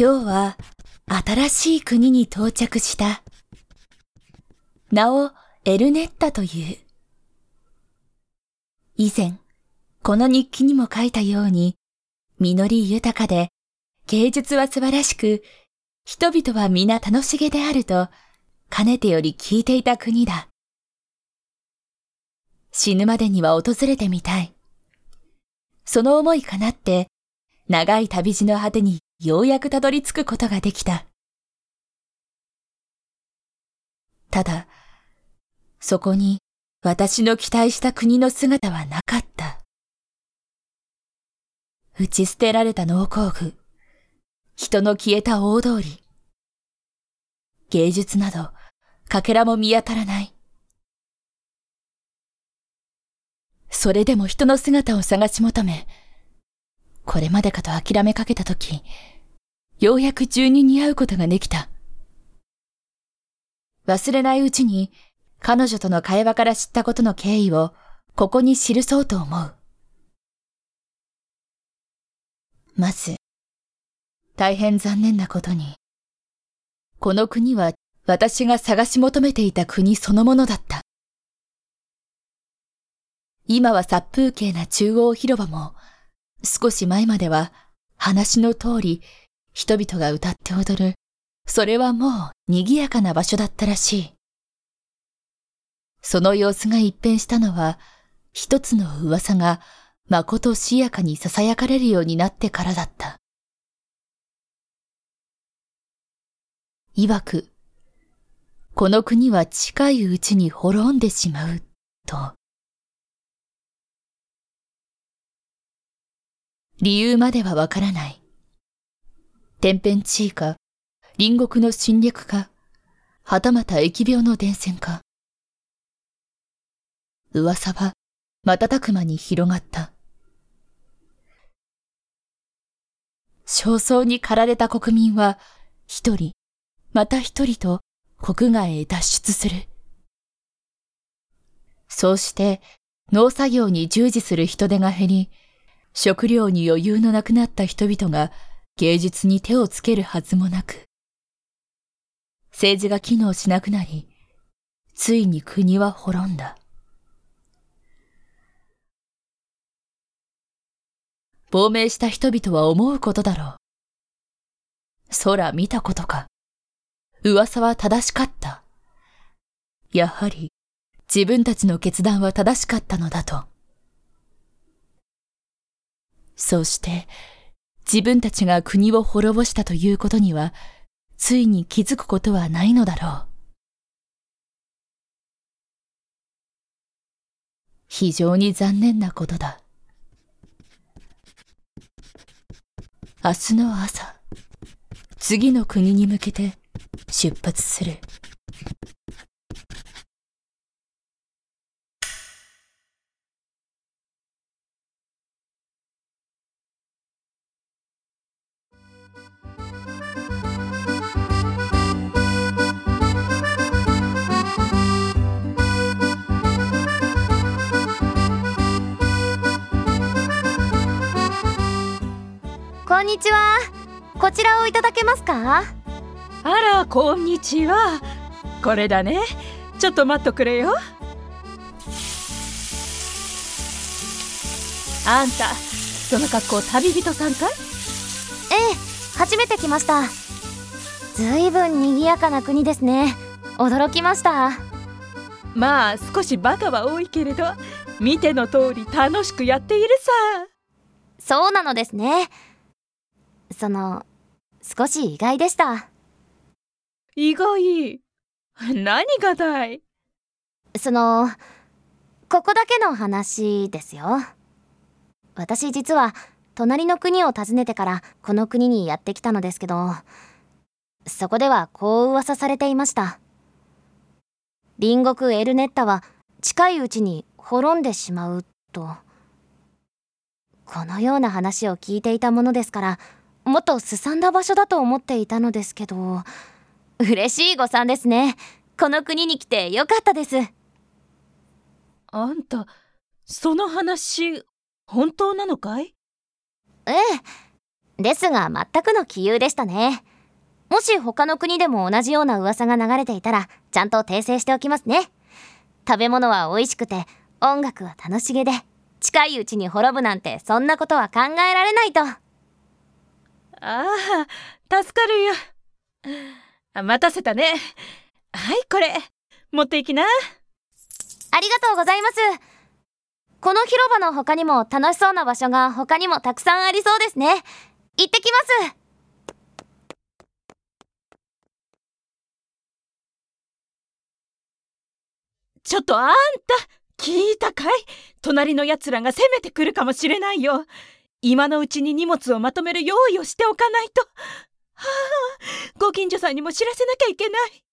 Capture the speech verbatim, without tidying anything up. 今日は新しい国に到着した。名をエルネッタという。以前、この日記にも書いたように、実り豊かで、芸術は素晴らしく、人々は皆楽しげであると、かねてより聞いていた国だ。死ぬまでには訪れてみたい。その思いかなって、長い旅路の果てにようやくたどり着くことができた。ただ、そこに私の期待した国の姿はなかった。打ち捨てられた農工具、人の消えた大通り、芸術などかけらも見当たらない。それでも人の姿を探し求め、これまでかと諦めかけたとき、ようやく住人に会うことができた。忘れないうちに彼女との会話から知ったことの経緯をここに記そうと思う。まず、大変残念なことに、この国は私が探し求めていた国そのものだった。今は殺風景な中央広場も、少し前までは話の通り人々が歌って踊る、それはもう賑やかな場所だったらしい。その様子が一変したのは、一つの噂がまことしやかに囁かれるようになってからだった。いわく、この国は近いうちに滅んでしまう、と。理由まではわからない。天変地異か、隣国の侵略か、はたまた疫病の伝染か。噂は瞬く間に広がった。焦燥に駆られた国民は、一人、また一人と国外へ脱出する。そうして、農作業に従事する人手が減り、食料に余裕のなくなった人々が芸術に手をつけるはずもなく、政治が機能しなくなり、ついに国は滅んだ。亡命した人々は思うことだろう。空見たことか。噂は正しかった。やはり自分たちの決断は正しかったのだと。そうして、自分たちが国を滅ぼしたということには、ついに気づくことはないのだろう。非常に残念なことだ。明日の朝、次の国に向けて出発する。こんにちは。こちらをいただけますか？あら、こんにちは。これだね。ちょっと待っとくれよ。あんた、その格好旅人さんかい？ええ、初めて来ました。ずいぶん賑やかな国ですね。驚きました。まあ、少しバカは多いけれど、見ての通り楽しくやっているさ。そうなのですね。その、少し意外でした。意外？何がだい？その、ここだけの話ですよ。私実は、隣の国を訪ねてからこの国にやってきたのですけど、そこではこう噂されていました。隣国エルネッタは近いうちに滅んでしまうと。このような話を聞いていたものですから、もっとすさんだ場所だと思っていたのですけど、嬉しい誤算ですね。この国に来てよかったです。あんた、その話、本当なのかい？ええ、ですが全くの杞憂でしたね。もし他の国でも同じような噂が流れていたらちゃんと訂正しておきますね。食べ物は美味しくて音楽は楽しげで近いうちに滅ぶなんてそんなことは考えられないと。ああ、助かるよ。待たせたね。はい、これ持っていきな。ありがとうございます。この広場の他にも楽しそうな場所が他にもたくさんありそうですね。行ってきます。ちょっとあんた、聞いたかい？隣のやつらが攻めてくるかもしれないよ。今のうちに荷物をまとめる用意をしておかないと。はあ、ご近所さんにも知らせなきゃいけない。